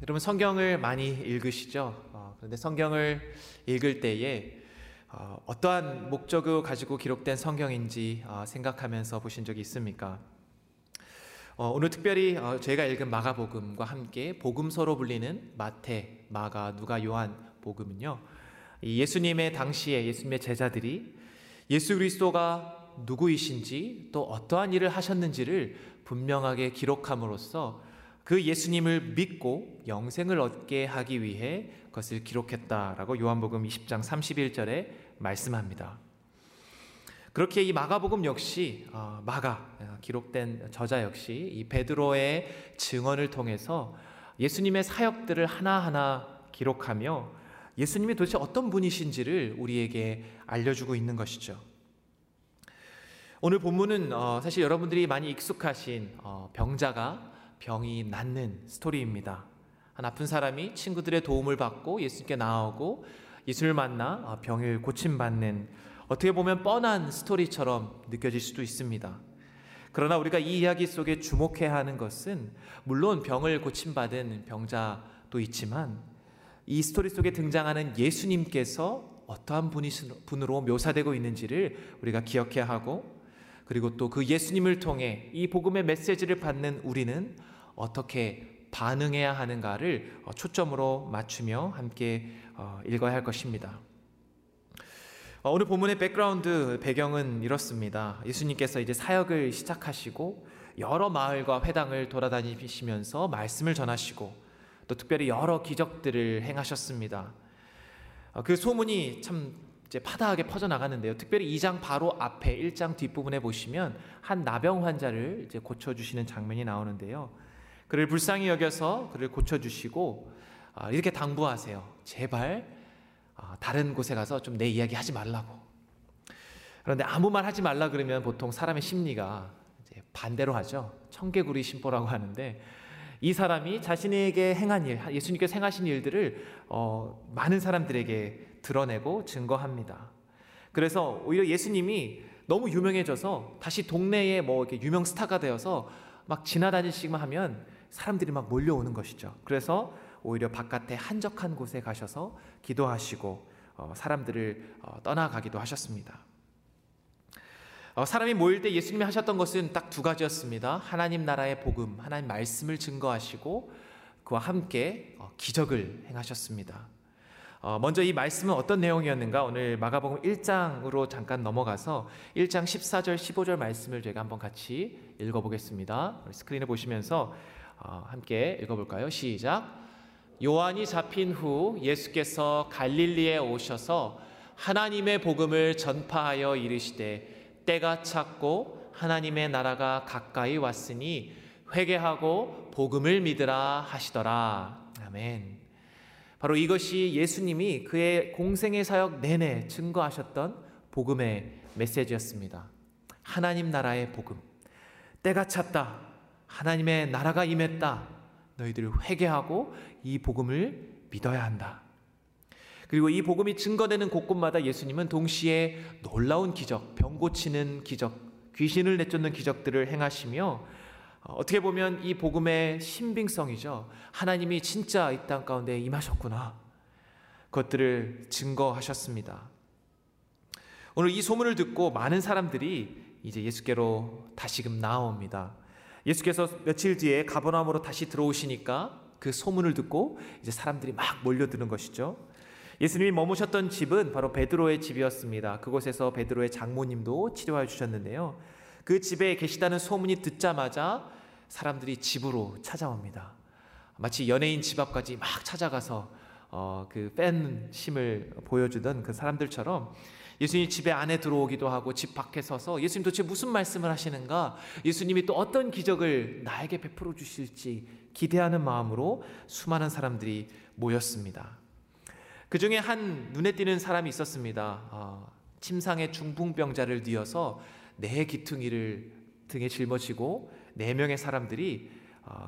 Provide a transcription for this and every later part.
여러분 성경을 많이 읽으시죠? 그런데 성경을 읽을 때에 어떠한 목적을 가지고 기록된 성경인지 생각하면서 보신 적이 있습니까? 오늘 특별히 저희가 읽은 마가복음과 함께 복음서로 불리는 마태, 마가, 누가, 요한복음은요, 예수님의 당시에 예수님의 제자들이 예수 그리스도가 누구이신지 또 어떠한 일을 하셨는지를 분명하게 기록함으로써 그 예수님을 믿고 영생을 얻게 하기 위해 그것을 기록했다라고 요한복음 20장 31절에 말씀합니다. 그렇게 이 마가복음 역시 마가 기록된 저자 역시 이 베드로의 증언을 통해서 예수님의 사역들을 하나하나 기록하며 예수님이 도대체 어떤 분이신지를 우리에게 알려주고 있는 것이죠. 오늘 본문은 사실 여러분들이 많이 익숙하신 병자가 병이 낫는 스토리입니다. 한 아픈 사람이 친구들의 도움을 받고 예수님께 나오고 예수를 만나 병을 고침받는, 어떻게 보면 뻔한 스토리처럼 느껴질 수도 있습니다. 그러나 우리가 이 이야기 속에 주목해야 하는 것은 물론 병을 고침받은 병자도 있지만 이 스토리 속에 등장하는 예수님께서 어떠한 분으로 묘사되고 있는지를 우리가 기억해야 하고, 그리고 또 그 예수님을 통해 이 복음의 메시지를 받는 우리는 어떻게 반응해야 하는가를 초점으로 맞추며 함께 읽어야 할 것입니다. 오늘 본문의 백그라운드, 배경은 이렇습니다. 예수님께서 이제 사역을 시작하시고 여러 마을과 회당을 돌아다니시면서 말씀을 전하시고 또 특별히 여러 기적들을 행하셨습니다. 그 소문이 참 이제 파다하게 퍼져나갔는데요. 특별히 2장 바로 앞에 1장 뒷부분에 보시면 한 나병 환자를 이제 고쳐주시는 장면이 나오는데요. 그를 불쌍히 여겨서 그를 고쳐주시고 이렇게 당부하세요. 제발 다른 곳에 가서 좀 내 이야기 하지 말라고. 그런데 아무 말 하지 말라 그러면 보통 사람의 심리가 이제 반대로 하죠. 청개구리 심보라고 하는데, 이 사람이 자신에게 행한 일, 예수님께서 행하신 일들을 많은 사람들에게 드러내고 증거합니다. 그래서 오히려 예수님이 너무 유명해져서 다시 동네에 뭐 이렇게 유명 스타가 되어서 막 지나다니시기만 하면 사람들이 막 몰려오는 것이죠. 그래서 오히려 바깥에 한적한 곳에 가셔서 기도하시고 사람들을 떠나가기도 하셨습니다. 사람이 모일 때 예수님이 하셨던 것은 딱 두 가지였습니다. 하나님 나라의 복음, 하나님 말씀을 증거하시고 그와 함께 기적을 행하셨습니다. 먼저 이 말씀은 어떤 내용이었는가, 오늘 마가복음 1장으로 잠깐 넘어가서 1장 14절 15절 말씀을 제가 한번 같이 읽어보겠습니다. 스크린을 보시면서 함께 읽어볼까요? 시작! 요한이 잡힌 후 예수께서 갈릴리에 오셔서 하나님의 복음을 전파하여 이르시되 때가 찼고 하나님의 나라가 가까이 왔으니 회개하고 복음을 믿으라 하시더라. 아멘. 바로 이것이 예수님이 그의 공생의 사역 내내 증거하셨던 복음의 메시지였습니다. 하나님 나라의 복음. 때가 찼다. 하나님의 나라가 임했다. 너희들 회개하고 이 복음을 믿어야 한다. 그리고 이 복음이 증거되는 곳곳마다 예수님은 동시에 놀라운 기적, 병 고치는 기적, 귀신을 내쫓는 기적들을 행하시며, 어떻게 보면 이 복음의 신빙성이죠. 하나님이 진짜 이 땅 가운데 임하셨구나. 그것들을 증거하셨습니다. 오늘 이 소문을 듣고 많은 사람들이 이제 예수께로 다시금 나아옵니다. 예수께서 며칠 뒤에 가버나움으로 다시 들어오시니까 그 소문을 듣고 이제 사람들이 막 몰려드는 것이죠. 예수님이 머무셨던 집은 바로 베드로의 집이었습니다. 그곳에서 베드로의 장모님도 치료해 주셨는데요. 그 집에 계시다는 소문이 듣자마자 사람들이 집으로 찾아옵니다. 마치 연예인 집 앞까지 막 찾아가서 그 팬심을 보여주던 그 사람들처럼 예수님 집에 안에 들어오기도 하고 집 밖에 서서 예수님 도대체 무슨 말씀을 하시는가, 예수님이 또 어떤 기적을 나에게 베풀어 주실지 기대하는 마음으로 수많은 사람들이 모였습니다. 그 중에 한 눈에 띄는 사람이 있었습니다. 침상에 중풍병자를 뉘어서 네 기퉁이를 등에 짊어지고 네 명의 사람들이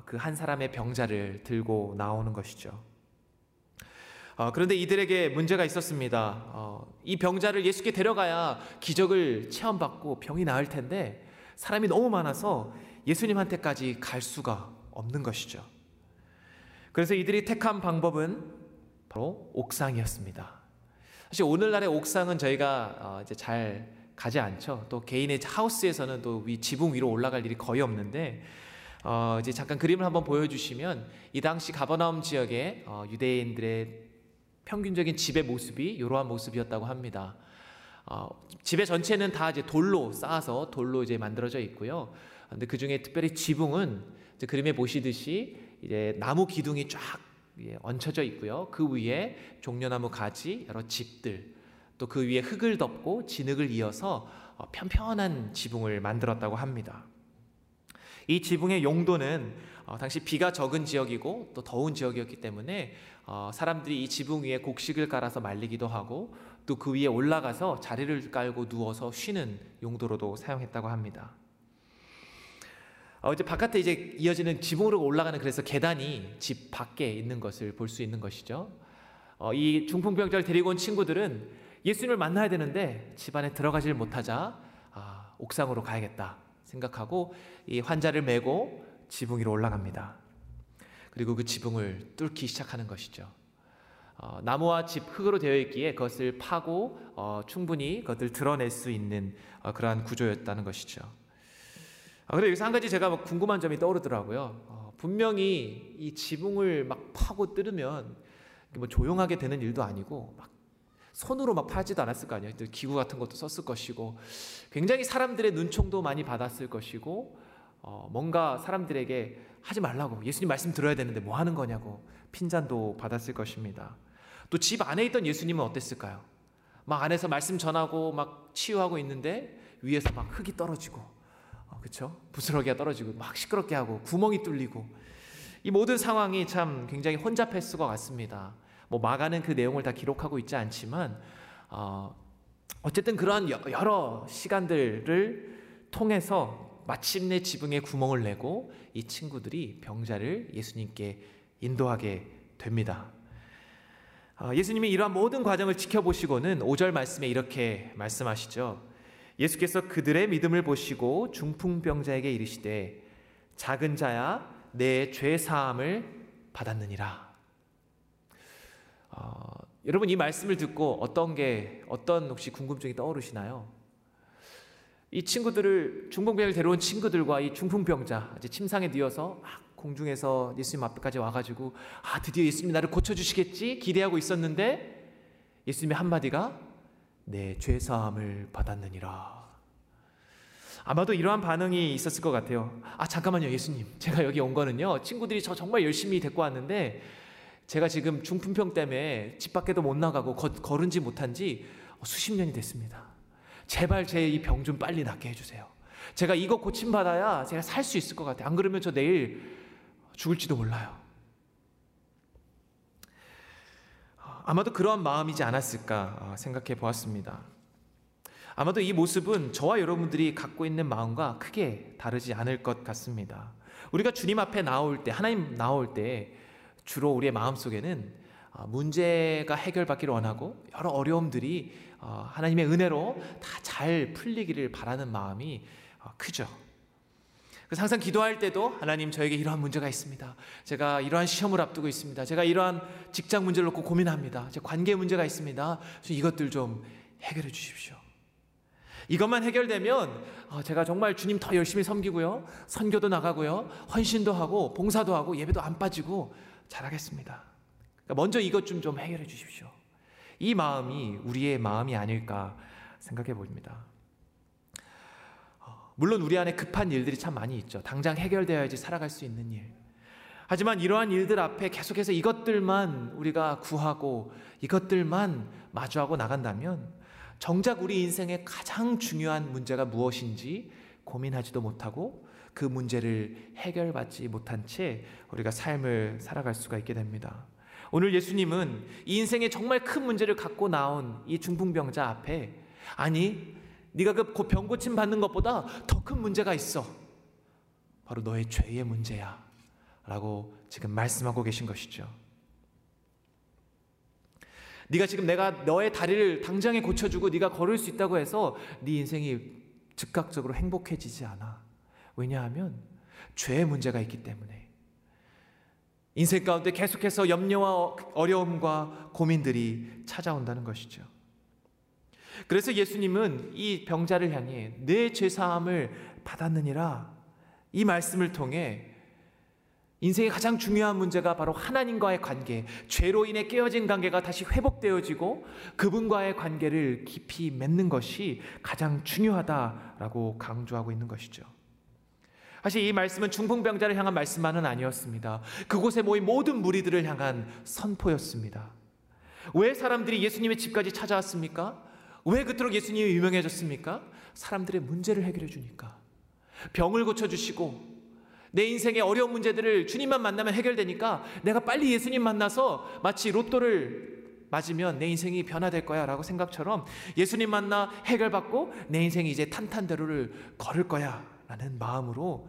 그 한 사람의 병자를 들고 나오는 것이죠. 그런데 이들에게 문제가 있었습니다. 이 병자를 예수께 데려가야 기적을 체험받고 병이 나을 텐데 사람이 너무 많아서 예수님한테까지 갈 수가 없는 것이죠. 그래서 이들이 택한 방법은 바로 옥상이었습니다. 사실 오늘날의 옥상은 저희가 이제 잘 가지 않죠. 또 개인의 하우스에서는 또 지붕 위로 올라갈 일이 거의 없는데 이제 잠깐 그림을 한번 보여주시면 이 당시 가버나움 지역의 유대인들의 평균적인 집의 모습이 이러한 모습이었다고 합니다. 집의 전체는 다 이제 돌로 쌓아서 돌로 이제 만들어져 있고요. 근데 그 중에 특별히 지붕은 이제 그림에 보시듯이 이제 나무 기둥이 쫙 얹혀져 있고요. 그 위에 종려나무 가지, 여러 집들, 또 그 위에 흙을 덮고 진흙을 이어서 편편한 지붕을 만들었다고 합니다. 이 지붕의 용도는 당시 비가 적은 지역이고 또 더운 지역이었기 때문에 사람들이 이 지붕 위에 곡식을 깔아서 말리기도 하고 또 그 위에 올라가서 자리를 깔고 누워서 쉬는 용도로도 사용했다고 합니다. 이제 바깥에 이제 이어지는 지붕으로 올라가는 그래서 계단이 집 밖에 있는 것을 볼 수 있는 것이죠. 이 중풍병자를 데리고 온 친구들은 예수님을 만나야 되는데 집 안에 들어가질 못하자 옥상으로 가야겠다 생각하고 이 환자를 메고 지붕 위로 올라갑니다. 그리고 그 지붕을 뚫기 시작하는 것이죠. 나무와 집 흙으로 되어 있기에 그것을 파고 충분히 그것을 드러낼 수 있는 그러한 구조였다는 것이죠. 그런데 여기서 한 가지 제가 막 궁금한 점이 떠오르더라고요. 분명히 이 지붕을 막 파고 뜯으면 뭐 조용하게 되는 일도 아니고 막 손으로 막 파지도 않았을 거 아니에요. 기구 같은 것도 썼을 것이고 굉장히 사람들의 눈총도 많이 받았을 것이고 뭔가 사람들에게 하지 말라고 예수님 말씀 들어야 되는데 뭐 하는 거냐고 핀잔도 받았을 것입니다. 또 집 안에 있던 예수님은 어땠을까요? 막 안에서 말씀 전하고 막 치유하고 있는데 위에서 막 흙이 떨어지고 그렇죠? 부스러기가 떨어지고 막 시끄럽게 하고 구멍이 뚫리고 이 모든 상황이 참 굉장히 혼잡했을 것 같습니다. 뭐 마가는 그 내용을 다 기록하고 있지 않지만 어쨌든 그러한 여러 시간들을 통해서 마침내 지붕에 구멍을 내고 이 친구들이 병자를 예수님께 인도하게 됩니다. 예수님이 이러한 모든 과정을 지켜보시고는 5절 말씀에 이렇게 말씀하시죠. 예수께서 그들의 믿음을 보시고 중풍병자에게 이르시되 작은 자야 내 죄 사함을 받았느니라. 여러분 이 말씀을 듣고 어떤 혹시 궁금증이 떠오르시나요? 이 친구들을 중풍병을 데려온 친구들과 이 중풍병자 이제 침상에 누워서 막 공중에서 예수님 앞까지 와가지고 드디어 예수님이 나를 고쳐주시겠지 기대하고 있었는데 예수님의 한마디가 내 죄사함을 받았느니라. 아마도 이러한 반응이 있었을 것 같아요. 잠깐만요 예수님, 제가 여기 온 거는요 친구들이 저 정말 열심히 데리고 왔는데 제가 지금 중풍병 때문에 집 밖에도 못 나가고 걸은지 못한지 수십 년이 됐습니다. 제발 제 이 병 좀 빨리 낫게 해주세요. 제가 이거 고침받아야 제가 살 수 있을 것 같아요. 안 그러면 저 내일 죽을지도 몰라요. 아마도 그러한 마음이지 않았을까 생각해 보았습니다. 아마도 이 모습은 저와 여러분들이 갖고 있는 마음과 크게 다르지 않을 것 같습니다. 우리가 주님 앞에 나올 때, 하나님 나올 때 주로 우리의 마음속에는 문제가 해결받기를 원하고 여러 어려움들이 하나님의 은혜로 다 잘 풀리기를 바라는 마음이 크죠. 그래서 항상 기도할 때도 하나님 저에게 이러한 문제가 있습니다. 제가 이러한 시험을 앞두고 있습니다. 제가 이러한 직장 문제를 놓고 고민합니다. 제 관계 문제가 있습니다. 이것들 좀 해결해 주십시오. 이것만 해결되면 제가 정말 주님 더 열심히 섬기고요. 선교도 나가고요. 헌신도 하고 봉사도 하고 예배도 안 빠지고 잘하겠습니다. 먼저 이것 좀 해결해 주십시오. 이 마음이 우리의 마음이 아닐까 생각해 봅니다. 물론 우리 안에 급한 일들이 참 많이 있죠. 당장 해결되어야지 살아갈 수 있는 일. 하지만 이러한 일들 앞에 계속해서 이것들만 우리가 구하고 이것들만 마주하고 나간다면 정작 우리 인생의 가장 중요한 문제가 무엇인지 고민하지도 못하고 그 문제를 해결받지 못한 채 우리가 삶을 살아갈 수가 있게 됩니다. 오늘 예수님은 이 인생에 정말 큰 문제를 갖고 나온 이 중풍병자 앞에 아니 네가 그 병 고침 받는 것보다 더 큰 문제가 있어. 바로 너의 죄의 문제야 라고 지금 말씀하고 계신 것이죠. 네가 지금 내가 너의 다리를 당장에 고쳐주고 네가 걸을 수 있다고 해서 네 인생이 즉각적으로 행복해지지 않아. 왜냐하면 죄의 문제가 있기 때문에 인생 가운데 계속해서 염려와 어려움과 고민들이 찾아온다는 것이죠. 그래서 예수님은 이 병자를 향해 내 죄사함을 받았느니라, 이 말씀을 통해 인생의 가장 중요한 문제가 바로 하나님과의 관계, 죄로 인해 깨어진 관계가 다시 회복되어지고 그분과의 관계를 깊이 맺는 것이 가장 중요하다라고 강조하고 있는 것이죠. 사실 이 말씀은 중풍병자를 향한 말씀만은 아니었습니다. 그곳에 모인 모든 무리들을 향한 선포였습니다. 왜 사람들이 예수님의 집까지 찾아왔습니까? 왜 그토록 예수님이 유명해졌습니까? 사람들의 문제를 해결해 주니까, 병을 고쳐주시고 내 인생의 어려운 문제들을 주님만 만나면 해결되니까 내가 빨리 예수님 만나서 마치 로또를 맞으면 내 인생이 변화될 거야 라고 생각처럼 예수님 만나 해결받고 내 인생이 이제 탄탄대로를 걸을 거야 라는 마음으로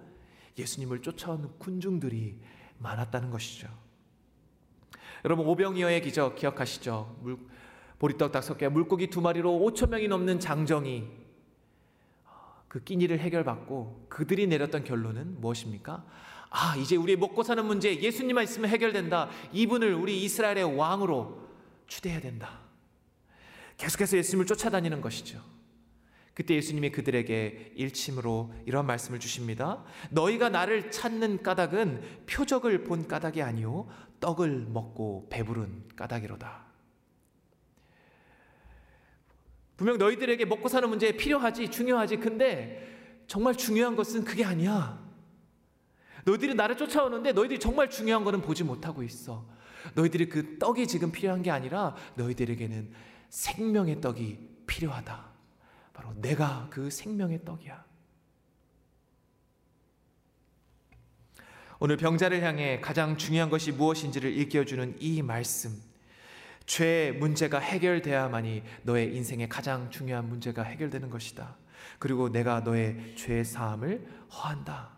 예수님을 쫓아온 군중들이 많았다는 것이죠. 여러분, 오병이어의 기적 기억하시죠? 보리떡 5개, 물고기 2마리로 5,000명이 넘는 장정이 그 끼니를 해결받고 그들이 내렸던 결론은 무엇입니까? 아, 이제 우리의 먹고 사는 문제 예수님만 있으면 해결된다. 이분을 우리 이스라엘의 왕으로 추대해야 된다. 계속해서 예수님을 쫓아다니는 것이죠. 그때 예수님이 그들에게 일침으로 이런 말씀을 주십니다. 너희가 나를 찾는 까닭은 표적을 본 까닭이 아니오 떡을 먹고 배부른 까닭이로다. 분명 너희들에게 먹고 사는 문제 필요하지, 중요하지. 근데 정말 중요한 것은 그게 아니야. 너희들이 나를 쫓아오는데 너희들이 정말 중요한 거는 보지 못하고 있어. 너희들이 그 떡이 지금 필요한 게 아니라 너희들에게는 생명의 떡이 필요하다. 바로 내가 그 생명의 떡이야. 오늘 병자를 향해 가장 중요한 것이 무엇인지를 일깨워주는 이 말씀, 죄의 문제가 해결되어야만이 너의 인생의 가장 중요한 문제가 해결되는 것이다. 그리고 내가 너의 죄 사함을 허한다.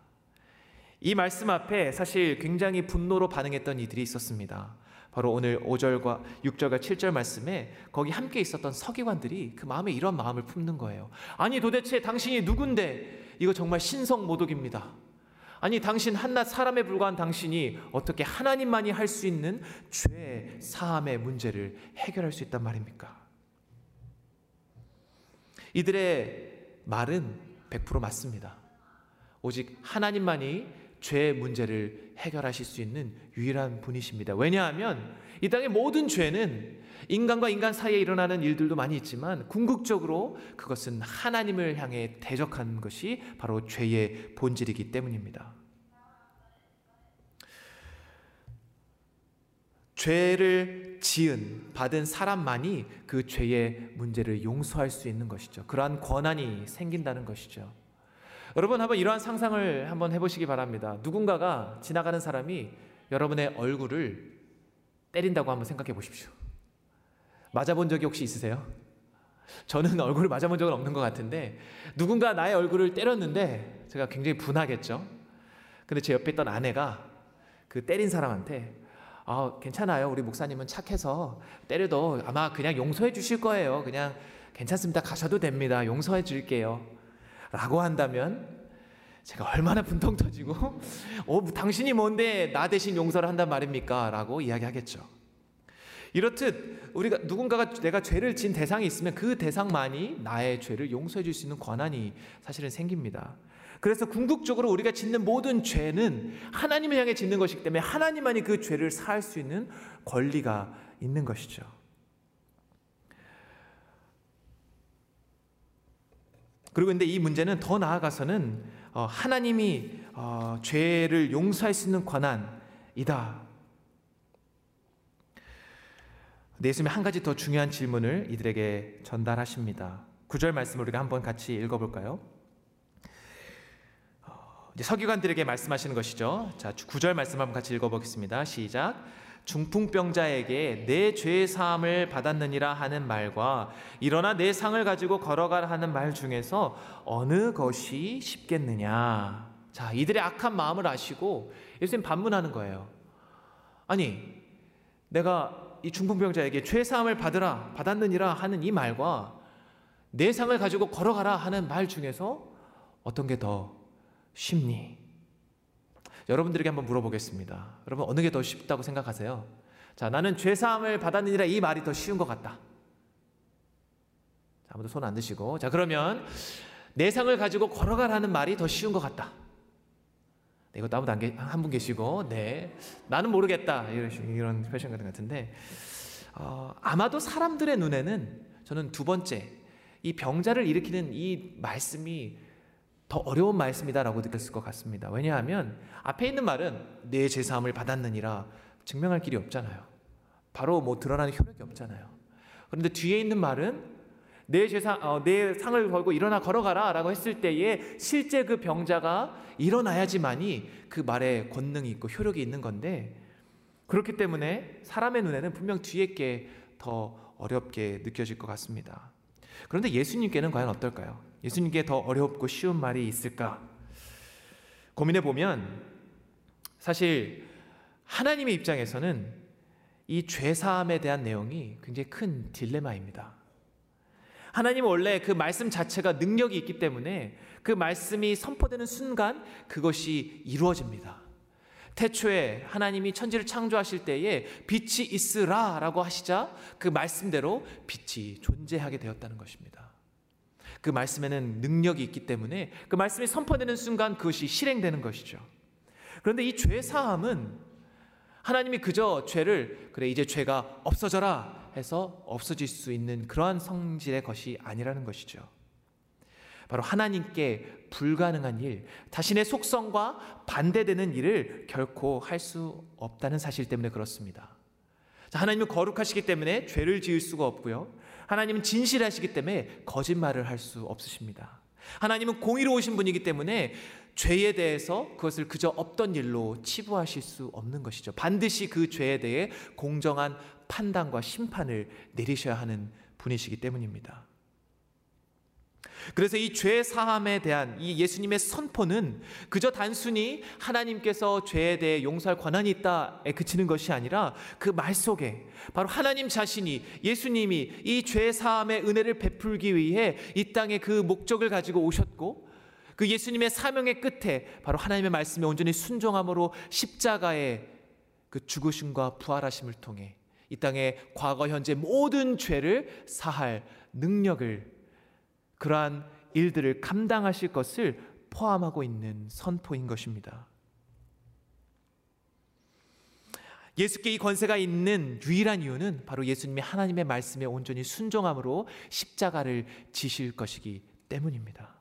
이 말씀 앞에 사실 굉장히 분노로 반응했던 이들이 있었습니다. 바로 오늘 5절과 6절과 7절 말씀에 거기 함께 있었던 서기관들이 그 마음에 이런 마음을 품는 거예요. 아니, 도대체 당신이 누군데? 이거 정말 신성모독입니다. 아니, 당신 한낱 사람에 불과한 당신이 어떻게 하나님만이 할 수 있는 죄 사함의 문제를 해결할 수 있단 말입니까? 이들의 말은 100% 맞습니다. 오직 하나님만이 죄의 문제를 해결하실 수 있는 유일한 분이십니다. 왜냐하면 이 땅의 모든 죄는 인간과 인간 사이에 일어나는 일들도 많이 있지만 궁극적으로 그것은 하나님을 향해 대적하는 것이 바로 죄의 본질이기 때문입니다. 죄를 지은, 받은 사람만이 그 죄의 문제를 용서할 수 있는 것이죠. 그러한 권한이 생긴다는 것이죠. 여러분, 한번 이러한 상상을 한번 해보시기 바랍니다. 누군가가, 지나가는 사람이 여러분의 얼굴을 때린다고 한번 생각해 보십시오. 맞아본 적이 혹시 있으세요? 저는 얼굴을 맞아본 적은 없는 것 같은데 누군가 나의 얼굴을 때렸는데 제가 굉장히 분하겠죠. 근데 제 옆에 있던 아내가 그 때린 사람한테, 아, 괜찮아요. 우리 목사님은 착해서 때려도 아마 그냥 용서해 주실 거예요. 그냥 괜찮습니다. 가셔도 됩니다. 용서해 줄게요. 라고 한다면 제가 얼마나 분통 터지고 당신이 뭔데 나 대신 용서를 한단 말입니까? 라고 이야기하겠죠. 이렇듯 우리가, 누군가가 내가 죄를 지은 대상이 있으면 그 대상만이 나의 죄를 용서해 줄 수 있는 권한이 사실은 생깁니다. 그래서 궁극적으로 우리가 짓는 모든 죄는 하나님을 향해 짓는 것이기 때문에 하나님만이 그 죄를 사할 수 있는 권리가 있는 것이죠. 그리고 근데 이 문제는 더 나아가서는 하나님이 죄를 용서할 수 있는 권한이다. 근데 예수님이 한 가지 더 중요한 질문을 이들에게 전달하십니다. 9절 말씀을 우리가 한번 같이 읽어볼까요? 이제 서기관들에게 말씀하시는 것이죠. 자, 9절 말씀 한번 같이 읽어보겠습니다. 시작. 중풍병자에게 내 죄 사함을 받았느니라 하는 말과 일어나 내 상을 가지고 걸어가라 하는 말 중에서 어느 것이 쉽겠느냐. 자, 이들의 악한 마음을 아시고 예수님 반문하는 거예요. 아니, 내가 이 중풍병자에게 죄 사함을 받았느니라 하는 이 말과 내 상을 가지고 걸어가라 하는 말 중에서 어떤 게 더 쉽니? 여러분들에게 한번 물어보겠습니다. 여러분 어느 게 더 쉽다고 생각하세요? 자, 나는 죄사함을 받았느니라 이 말이 더 쉬운 것 같다. 아무도 손 안 드시고. 자, 그러면 내 상을 가지고 걸어가라는 말이 더 쉬운 것 같다. 네, 이것도 아무도 한 분 계시고, 네, 나는 모르겠다 이런 표현 같은데, 아마도 사람들의 눈에는 저는 두 번째 이 병자를 일으키는 이 말씀이 더 어려운 말씀이다라고 느꼈을 것 같습니다. 왜냐하면 앞에 있는 말은 내 죄사함을 받았느니라 증명할 길이 없잖아요. 바로 뭐 드러나는 효력이 없잖아요. 그런데 뒤에 있는 말은 내 상을 걸고 일어나 걸어가라 라고 했을 때에 실제 그 병자가 일어나야지만이 그 말에 권능이 있고 효력이 있는 건데, 그렇기 때문에 사람의 눈에는 분명 뒤에 게 더 어렵게 느껴질 것 같습니다. 그런데 예수님께는 과연 어떨까요? 예수님께 더 어렵고 쉬운 말이 있을까? 고민해 보면 사실 하나님의 입장에서는 이 죄사함에 대한 내용이 굉장히 큰 딜레마입니다. 하나님은 원래 그 말씀 자체가 능력이 있기 때문에 그 말씀이 선포되는 순간 그것이 이루어집니다. 태초에 하나님이 천지를 창조하실 때에 빛이 있으라 라고 하시자 그 말씀대로 빛이 존재하게 되었다는 것입니다. 그 말씀에는 능력이 있기 때문에 그 말씀이 선포되는 순간 그것이 실행되는 것이죠. 그런데 이 죄사함은 하나님이 그저 죄를 그래 이제 죄가 없어져라 해서 없어질 수 있는 그러한 성질의 것이 아니라는 것이죠. 바로 하나님께 불가능한 일, 자신의 속성과 반대되는 일을 결코 할 수 없다는 사실 때문에 그렇습니다. 자, 하나님은 거룩하시기 때문에 죄를 지을 수가 없고요. 하나님은 진실하시기 때문에 거짓말을 할 수 없으십니다. 하나님은 공의로우신 분이기 때문에 죄에 대해서 그것을 그저 없던 일로 치부하실 수 없는 것이죠. 반드시 그 죄에 대해 공정한 판단과 심판을 내리셔야 하는 분이시기 때문입니다. 그래서 이 죄 사함에 대한 이 예수님의 선포는 그저 단순히 하나님께서 죄에 대해 용서할 권한이 있다에 그치는 것이 아니라 그 말 속에 바로 하나님 자신이, 예수님이 이 죄 사함의 은혜를 베풀기 위해 이 땅에 그 목적을 가지고 오셨고, 그 예수님의 사명의 끝에 바로 하나님의 말씀에 온전히 순종함으로 십자가의 그 죽으심과 부활하심을 통해 이 땅의 과거 현재 모든 죄를 사할 능력을, 그러한 일들을 감당하실 것을 포함하고 있는 선포인 것입니다. 예수께 이 권세가 있는 유일한 이유는 바로 예수님이 하나님의 말씀에 온전히 순종함으로 십자가를 지실 것이기 때문입니다.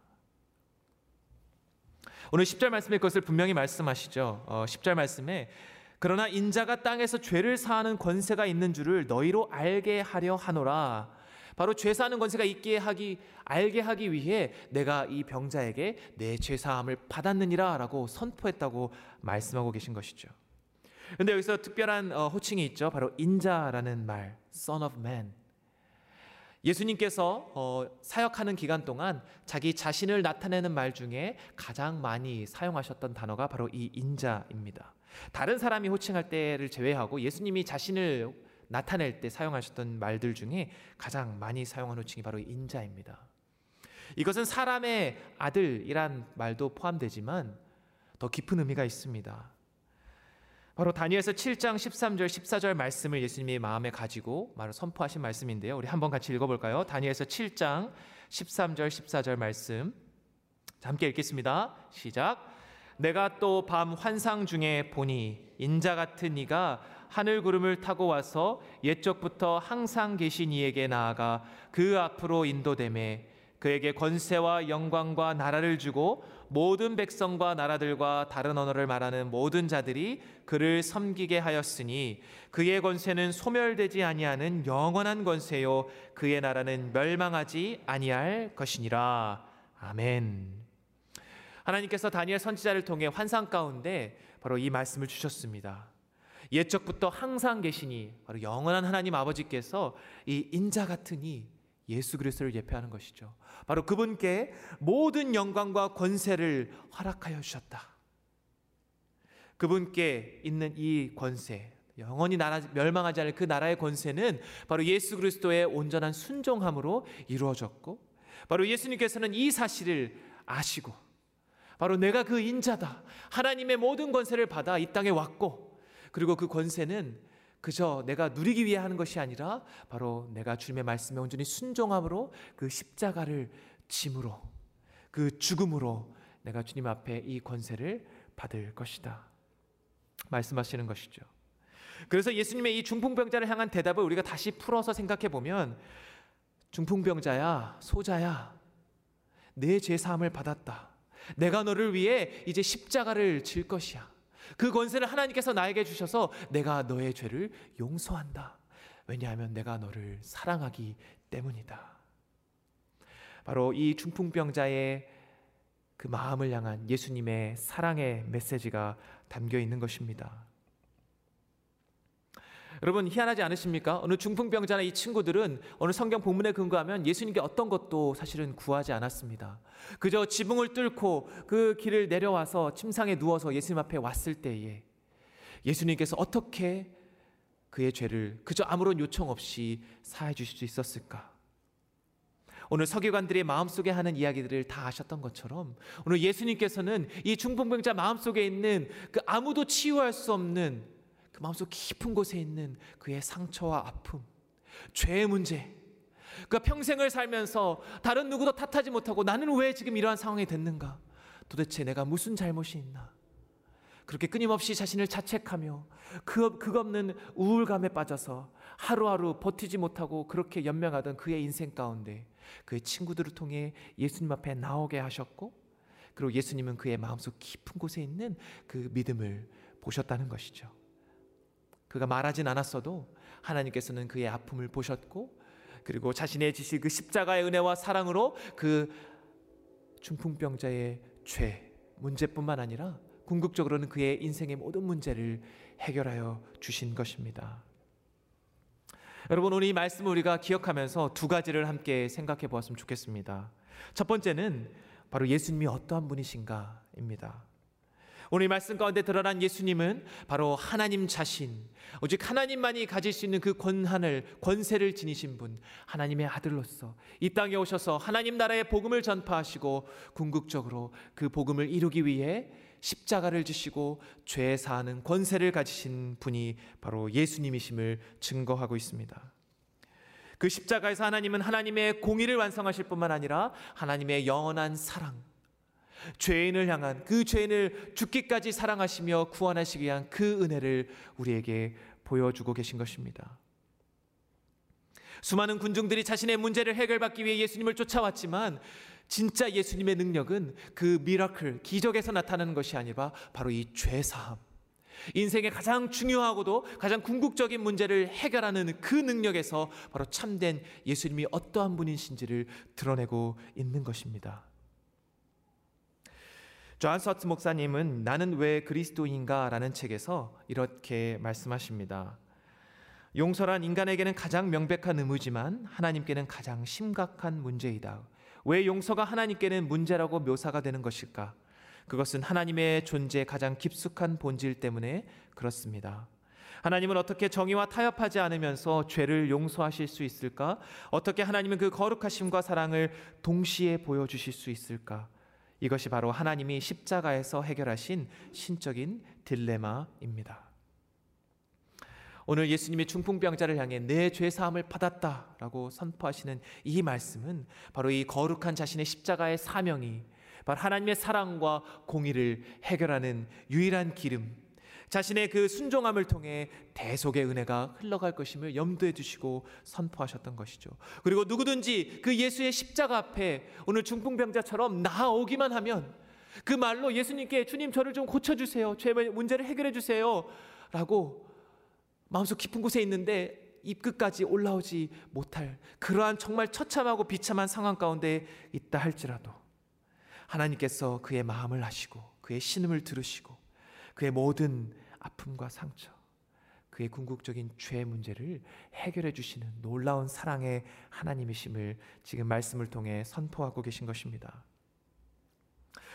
오늘 10절 말씀의 것을 분명히 말씀하시죠. 10절 말씀에 그러나 인자가 땅에서 죄를 사하는 권세가 있는 줄을 너희로 알게 하려 하노라. 바로 죄사하는 권세가 있게 알게 하기 위해 내가 이 병자에게 내 죄사함을 받았느니라 라고 선포했다고 말씀하고 계신 것이죠. 그런데 여기서 특별한 호칭이 있죠. 바로 인자라는 말, Son of Man. 예수님께서 사역하는 기간 동안 자기 자신을 나타내는 말 중에 가장 많이 사용하셨던 단어가 바로 이 인자입니다. 다른 사람이 호칭할 때를 제외하고 예수님이 자신을 나타낼 때 사용하셨던 말들 중에 가장 많이 사용한 호칭이 바로 인자입니다. 이것은 사람의 아들이란 말도 포함되지만 더 깊은 의미가 있습니다. 바로 다니엘서 7장 13절 14절 말씀을 예수님이 마음에 가지고 말을 선포하신 말씀인데요. 우리 한번 같이 읽어볼까요? 다니엘서 7장 13절 14절 말씀 함께 읽겠습니다. 시작. 내가 또 밤 환상 중에 보니 인자 같은 이가 하늘 구름을 타고 와서 옛적부터 항상 계신 이에게 나아가 그 앞으로 인도되매 그에게 권세와 영광과 나라를 주고 모든 백성과 나라들과 다른 언어를 말하는 모든 자들이 그를 섬기게 하였으니 그의 권세는 소멸되지 아니하는 영원한 권세요 그의 나라는 멸망하지 아니할 것이니라. 아멘. 하나님께서 다니엘 선지자를 통해 환상 가운데 바로 이 말씀을 주셨습니다. 옛적부터 항상 계시니 바로 영원한 하나님 아버지께서 이 인자 같은 이 예수 그리스도를 예표하는 것이죠. 바로 그분께 모든 영광과 권세를 허락하여 주셨다. 그분께 있는 이 권세, 영원히 멸망하지 않을 그 나라의 권세는 바로 예수 그리스도의 온전한 순종함으로 이루어졌고, 바로 예수님께서는 이 사실을 아시고 바로 내가 그 인자다. 하나님의 모든 권세를 받아 이 땅에 왔고, 그리고 그 권세는 그저 내가 누리기 위해 하는 것이 아니라 바로 내가 주님의 말씀에 온전히 순종함으로, 그 십자가를 짐으로, 그 죽음으로 내가 주님 앞에 이 권세를 받을 것이다 말씀하시는 것이죠. 그래서 예수님의 이 중풍병자를 향한 대답을 우리가 다시 풀어서 생각해 보면, 중풍병자야, 소자야, 내 죄사함을 받았다. 내가 너를 위해 이제 십자가를 질 것이야. 그 권세를 하나님께서 나에게 주셔서 내가 너의 죄를 용서한다. 왜냐하면 내가 너를 사랑하기 때문이다. 바로 이 중풍병자의 그 마음을 향한 예수님의 사랑의 메시지가 담겨 있는 것입니다. 여러분, 희한하지 않으십니까? 어느 중풍병자나 이 친구들은 어느 성경 본문에 근거하면 예수님께 어떤 것도 사실은 구하지 않았습니다. 그저 지붕을 뚫고 그 길을 내려와서 침상에 누워서 예수님 앞에 왔을 때에 예수님께서 어떻게 그의 죄를 그저 아무런 요청 없이 사해 주실 수 있었을까? 오늘 서기관들의 마음속에 하는 이야기들을 다 아셨던 것처럼 오늘 예수님께서는 이 중풍병자 마음속에 있는 그 아무도 치유할 수 없는 그 마음속 깊은 곳에 있는 그의 상처와 아픔, 죄의 문제, 그가 평생을 살면서 다른 누구도 탓하지 못하고 나는 왜 지금 이러한 상황이 됐는가, 도대체 내가 무슨 잘못이 있나, 그렇게 끊임없이 자신을 자책하며 극없는 우울감에 빠져서 하루하루 버티지 못하고 그렇게 연명하던 그의 인생 가운데 그의 친구들을 통해 예수님 앞에 나오게 하셨고, 그리고 예수님은 그의 마음속 깊은 곳에 있는 그 믿음을 보셨다는 것이죠. 그가 말하진 않았어도 하나님께서는 그의 아픔을 보셨고, 그리고 자신의 지시 그 십자가의 은혜와 사랑으로 그 중풍병자의 죄, 문제뿐만 아니라 궁극적으로는 그의 인생의 모든 문제를 해결하여 주신 것입니다. 여러분, 오늘 이 말씀을 우리가 기억하면서 두 가지를 함께 생각해 보았으면 좋겠습니다. 첫 번째는 바로 예수님이 어떠한 분이신가입니다. 오늘 이 말씀 가운데 드러난 예수님은 바로 하나님 자신, 오직 하나님만이 가질 수 있는 그 권세를 지니신 분, 하나님의 아들로서 이 땅에 오셔서 하나님 나라의 복음을 전파하시고, 궁극적으로 그 복음을 이루기 위해 십자가를 지시고 죄 사하는 권세를 가지신 분이 바로 예수님이심을 증거하고 있습니다. 그 십자가에서 하나님은 하나님의 공의를 완성하실 뿐만 아니라 하나님의 영원한 사랑, 죄인을 향한 그 죄인을 죽기까지 사랑하시며 구원하시기 위한 그 은혜를 우리에게 보여주고 계신 것입니다. 수많은 군중들이 자신의 문제를 해결받기 위해 예수님을 쫓아왔지만 진짜 예수님의 능력은 그 미라클, 기적에서 나타나는 것이 아니라 바로 이 죄사함, 인생의 가장 중요하고도 가장 궁극적인 문제를 해결하는 그 능력에서 바로 참된 예수님이 어떠한 분이신지를 드러내고 있는 것입니다. 존 스튜어트 목사님은 나는 왜 그리스도인가 라는 책에서 이렇게 말씀하십니다. 용서란 인간에게는 가장 명백한 의무지만 하나님께는 가장 심각한 문제이다. 왜 용서가 하나님께는 문제라고 묘사가 되는 것일까? 그것은 하나님의 존재의 가장 깊숙한 본질 때문에 그렇습니다. 하나님은 어떻게 정의와 타협하지 않으면서 죄를 용서하실 수 있을까? 어떻게 하나님은 그 거룩하심과 사랑을 동시에 보여주실 수 있을까? 이것이 바로 하나님이 십자가에서 해결하신 신적인 딜레마입니다. 오늘 예수님이 중풍병자를 향해 내 죄사함을 받았다라고 선포하시는 이 말씀은 바로 이 거룩한 자신의 십자가의 사명이 바로 하나님의 사랑과 공의를 해결하는 유일한 기름, 자신의 그 순종함을 통해 대속의 은혜가 흘러갈 것임을 염두에 두시고 선포하셨던 것이죠. 그리고 누구든지 그 예수의 십자가 앞에 오늘 중풍병자처럼 나아오기만 하면 그 말로 예수님께 주님 저를 좀 고쳐주세요, 죄 문제를 해결해주세요 라고 마음속 깊은 곳에 있는데 입끝까지 올라오지 못할 그러한 정말 처참하고 비참한 상황 가운데 있다 할지라도 하나님께서 그의 마음을 아시고 그의 신음을 들으시고 그의 모든 아픔과 상처, 그의 궁극적인 죄 문제를 해결해 주시는 놀라운 사랑의 하나님이심을 지금 말씀을 통해 선포하고 계신 것입니다.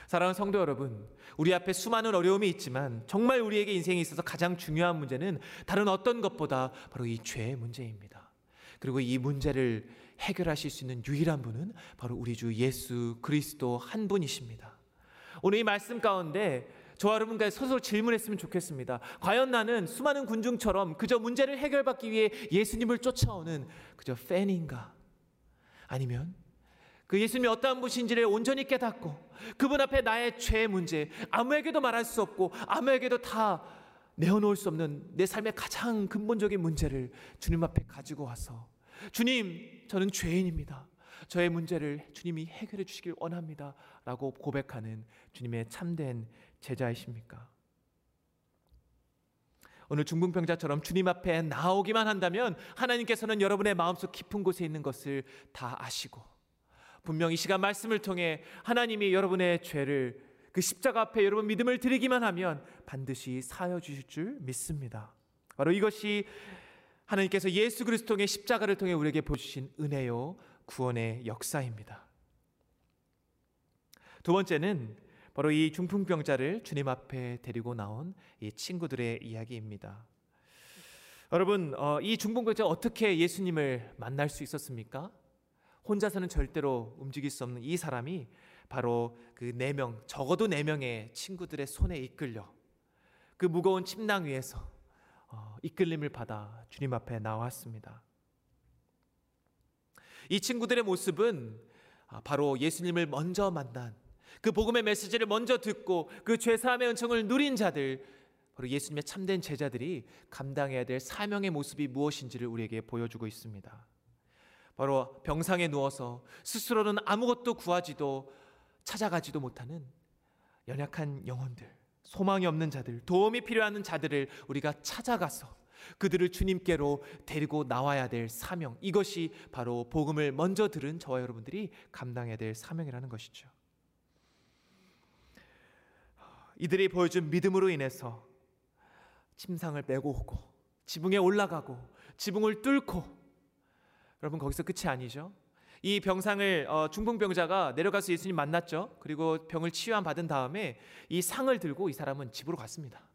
사랑하는 성도 여러분, 우리 앞에 수많은 어려움이 있지만 정말 우리에게 인생에 있어서 가장 중요한 문제는 다른 어떤 것보다 바로 이 죄의 문제입니다. 그리고 이 문제를 해결하실 수 있는 유일한 분은 바로 우리 주 예수 그리스도 한 분이십니다. 오늘 이 말씀 가운데 저와 여러분과 스스로 질문했으면 좋겠습니다. 과연 나는 수많은 군중처럼 그저 문제를 해결받기 위해 예수님을 쫓아오는 그저 팬인가? 아니면 그 예수님이 어떠한 분이신지를 온전히 깨닫고 그분 앞에 나의 죄의 문제, 아무에게도 말할 수 없고 아무에게도 다 내어놓을 수 없는 내 삶의 가장 근본적인 문제를 주님 앞에 가지고 와서, 주님, 저는 죄인입니다. 저의 문제를 주님이 해결해 주시길 원합니다 라고 고백하는 주님의 참된 제자이십니까? 오늘 중풍병자처럼 주님 앞에 나오기만 한다면 하나님께서는 여러분의 마음속 깊은 곳에 있는 것을 다 아시고, 분명 이 시간 말씀을 통해 하나님이 여러분의 죄를 그 십자가 앞에 여러분 믿음을 드리기만 하면 반드시 사여 주실 줄 믿습니다. 바로 이것이 하나님께서 예수 그리스도의 십자가를 통해 우리에게 보여주신 은혜요 구원의 역사입니다. 두 번째는 바로 이 중풍병자를 주님 앞에 데리고 나온 이 친구들의 이야기입니다. 여러분, 이 중풍병자 어떻게 예수님을 만날 수 있었습니까? 혼자서는 절대로 움직일 수 없는 이 사람이 바로 그 4명, 적어도 4명의 친구들의 손에 이끌려 그 무거운 침낭 위에서 이끌림을 받아 주님 앞에 나왔습니다. 이 친구들의 모습은 바로 예수님을 먼저 만난, 그 복음의 메시지를 먼저 듣고 그 죄사함의 은총을 누린 자들, 바로 예수님의 참된 제자들이 감당해야 될 사명의 모습이 무엇인지를 우리에게 보여주고 있습니다. 바로 병상에 누워서 스스로는 아무것도 구하지도 찾아가지도 못하는 연약한 영혼들, 소망이 없는 자들, 도움이 필요한 자들을 우리가 찾아가서 그들을 주님께로 데리고 나와야 될 사명, 이것이 바로 복음을 먼저 들은 저와 여러분들이 감당해야 될 사명이라는 것이죠. 이들이 보여준 믿음으로 인해서 침상을 메고 오고 지붕에 올라가고 지붕을 뚫고, 여러분 거기서 끝이 아니죠. 이 병상을 중풍병자가 내려가서 예수님 만났죠. 그리고 병을 치유함 받은 다음에 이 상을 들고 이 사람은 집으로 갔습니다.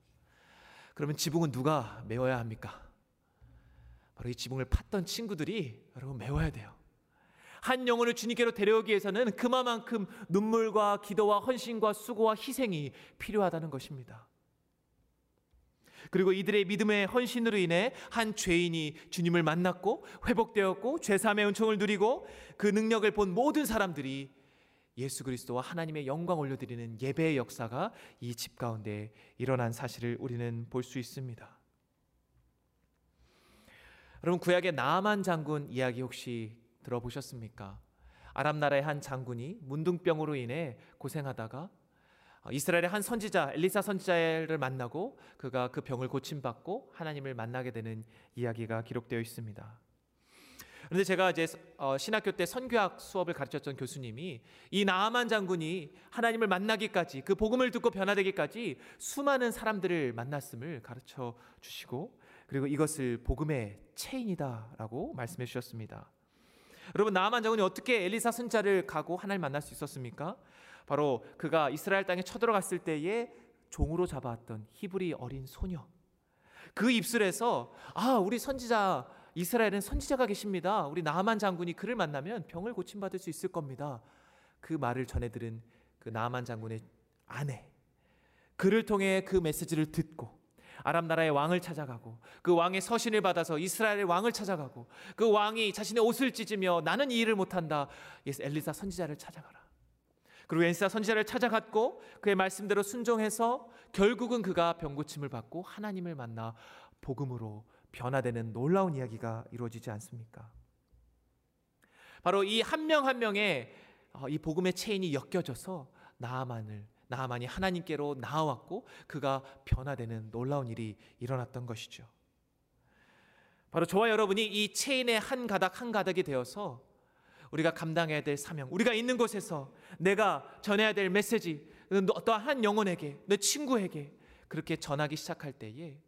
그러면 지붕은 누가 메워야 합니까? 바로 이 지붕을 팠던 친구들이 여러분 메워야 돼요. 한 영혼을 주님께로 데려오기 위해서는 그만큼 눈물과 기도와 헌신과 수고와 희생이 필요하다는 것입니다. 그리고 이들의 믿음의 헌신으로 인해 한 죄인이 주님을 만났고 회복되었고 죄사함의 은총을 누리고 그 능력을 본 모든 사람들이 예수 그리스도와 하나님의 영광 올려드리는 예배의 역사가 이 집 가운데 일어난 사실을 우리는 볼 수 있습니다. 여러분, 구약의 나아만 장군 이야기 혹시 들어보셨습니까? 아람 나라의 한 장군이 문둥병으로 인해 고생하다가 이스라엘의 한 선지자, 엘리사 선지자를 만나고 그가 그 병을 고침받고 하나님을 만나게 되는 이야기가 기록되어 있습니다. 그런데 제가 이제 신학교 때 선교학 수업을 가르쳤던 교수님이 이 나아만 장군이 하나님을 만나기까지, 그 복음을 듣고 변화되기까지 수많은 사람들을 만났음을 가르쳐 주시고, 그리고 이것을 복음의 체인이다라고 말씀해 주셨습니다. 여러분, 나아만 장군이 어떻게 엘리사 선지자를 가고 하나님을 만날 수 있었습니까? 바로 그가 이스라엘 땅에 쳐들어갔을 때에 종으로 잡아왔던 히브리 어린 소녀, 그 입술에서 우리 선지자, 이스라엘은 선지자가 계십니다, 우리 나아만 장군이 그를 만나면 병을 고침받을 수 있을 겁니다, 그 말을 전해 들은 그 나아만 장군의 아내, 그를 통해 그 메시지를 듣고 아람 나라의 왕을 찾아가고 그 왕의 서신을 받아서 이스라엘의 왕을 찾아가고, 그 왕이 자신의 옷을 찢으며 나는 이 일을 못한다, 엘리사 선지자를 찾아가라, 그리고 엘리사 선지자를 찾아갔고 그의 말씀대로 순종해서 결국은 그가 병고침을 받고 하나님을 만나 복음으로 변화되는 놀라운 이야기가 이루어지지 않습니까? 바로 이 한 명 한 명의 이 복음의 체인이 엮여져서 나아만이 하나님께로 나아왔고 그가 변화되는 놀라운 일이 일어났던 것이죠. 바로 저와 여러분이 이 체인의 한 가닥 한 가닥이 되어서 우리가 감당해야 될 사명, 우리가 있는 곳에서 내가 전해야 될 메시지, 어떠한 영혼에게, 내 친구에게 그렇게 전하기 시작할 때에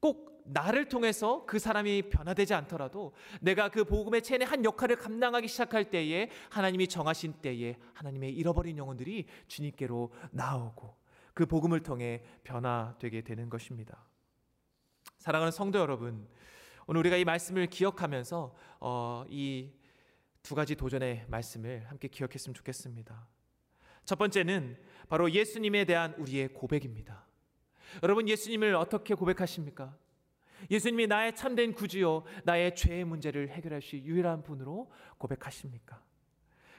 꼭 나를 통해서 그 사람이 변화되지 않더라도 내가 그 복음의 체인의 한 역할을 감당하기 시작할 때에, 하나님이 정하신 때에 하나님의 잃어버린 영혼들이 주님께로 나오고 그 복음을 통해 변화되게 되는 것입니다. 사랑하는 성도 여러분, 오늘 우리가 이 말씀을 기억하면서 이 두 가지 도전의 말씀을 함께 기억했으면 좋겠습니다. 첫 번째는 바로 예수님에 대한 우리의 고백입니다. 여러분, 예수님을 어떻게 고백하십니까? 예수님이 나의 참된 구주요 나의 죄의 문제를 해결할 수 유일한 분으로 고백하십니까?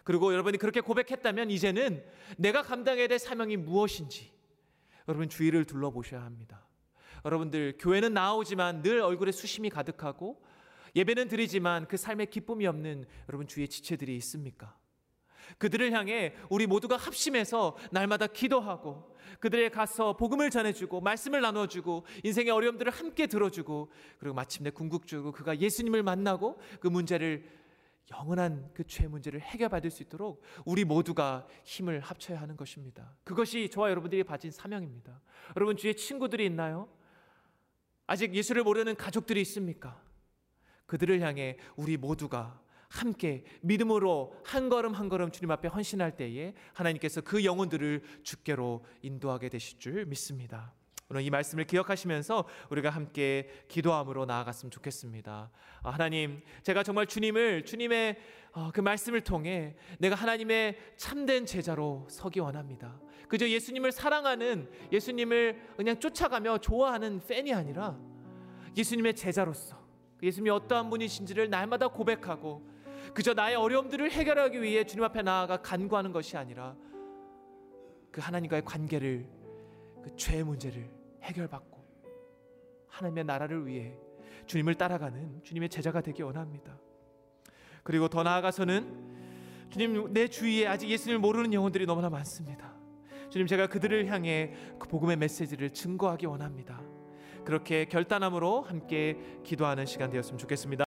그리고 여러분이 그렇게 고백했다면 이제는 내가 감당해야 될 사명이 무엇인지 여러분 주위를 둘러보셔야 합니다. 여러분들, 교회는 나오지만 늘 얼굴에 수심이 가득하고 예배는 드리지만 그 삶에 기쁨이 없는 여러분 주위의 지체들이 있습니까? 그들을 향해 우리 모두가 합심해서 날마다 기도하고 그들에게 가서 복음을 전해주고 말씀을 나눠주고 인생의 어려움들을 함께 들어주고 그리고 마침내 궁극적으로 그가 예수님을 만나고 그 문제를, 영원한 그 죄 문제를 해결받을 수 있도록 우리 모두가 힘을 합쳐야 하는 것입니다. 그것이 저와 여러분들이 가진 사명입니다. 여러분 주위에 친구들이 있나요? 아직 예수를 모르는 가족들이 있습니까? 그들을 향해 우리 모두가 함께 믿음으로 한 걸음 한 걸음 주님 앞에 헌신할 때에 하나님께서 그 영혼들을 주께로 인도하게 되실 줄 믿습니다. 오늘 이 말씀을 기억하시면서 우리가 함께 기도함으로 나아갔으면 좋겠습니다. 하나님, 제가 정말 주님의 그 말씀을 통해 내가 하나님의 참된 제자로 서기 원합니다. 그저 예수님을 사랑하는, 예수님을 그냥 쫓아가며 좋아하는 팬이 아니라 예수님의 제자로서 예수님이 어떠한 분이신지를 날마다 고백하고 그저 나의 어려움들을 해결하기 위해 주님 앞에 나아가 간구하는 것이 아니라 그 하나님과의 관계를, 그 죄의 문제를 해결받고 하나님의 나라를 위해 주님을 따라가는 주님의 제자가 되기 원합니다. 그리고 더 나아가서는 주님, 내 주위에 아직 예수님을 모르는 영혼들이 너무나 많습니다. 주님, 제가 그들을 향해 그 복음의 메시지를 증거하기 원합니다. 그렇게 결단함으로 함께 기도하는 시간 되었으면 좋겠습니다.